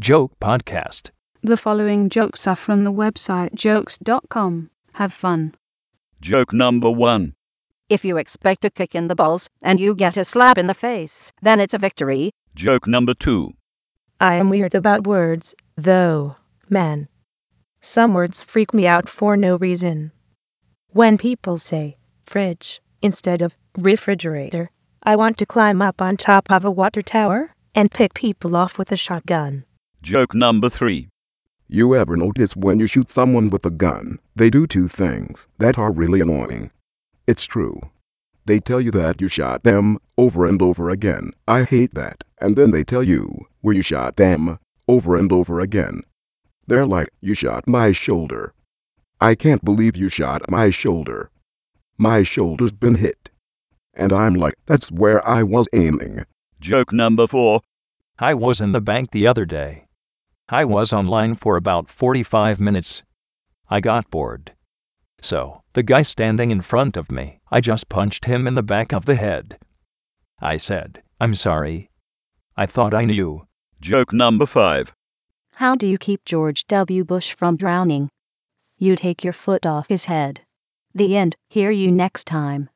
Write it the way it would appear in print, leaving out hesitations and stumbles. Joke Podcast. The following jokes are from the website jokes.com. Have fun. Joke number 1. If you expect a kick in the balls and you get a slap in the face, then it's a victory. Joke number 2. I am weird about words, though, man. Some words freak me out for no reason. When people say fridge instead of refrigerator, I want to climb up on top of a water tower and pick people off with a shotgun. Joke number 3. You ever notice when you shoot someone with a gun, they do two things that are really annoying? It's true. They tell you that you shot them over and over again. I hate that. And then they tell you where you shot them over and over again. They're like, you shot my shoulder. I can't believe you shot my shoulder. My shoulder's been hit. And I'm like, that's where I was aiming. Joke number 4. I was in the bank the other day. I was online for about 45 minutes. I got bored. So, the guy standing in front of me, I just punched him in the back of the head. I said, I'm sorry. I thought I knew. Joke number 5. How do you keep George W. Bush from drowning? You take your foot off his head. The end. Hear you next time.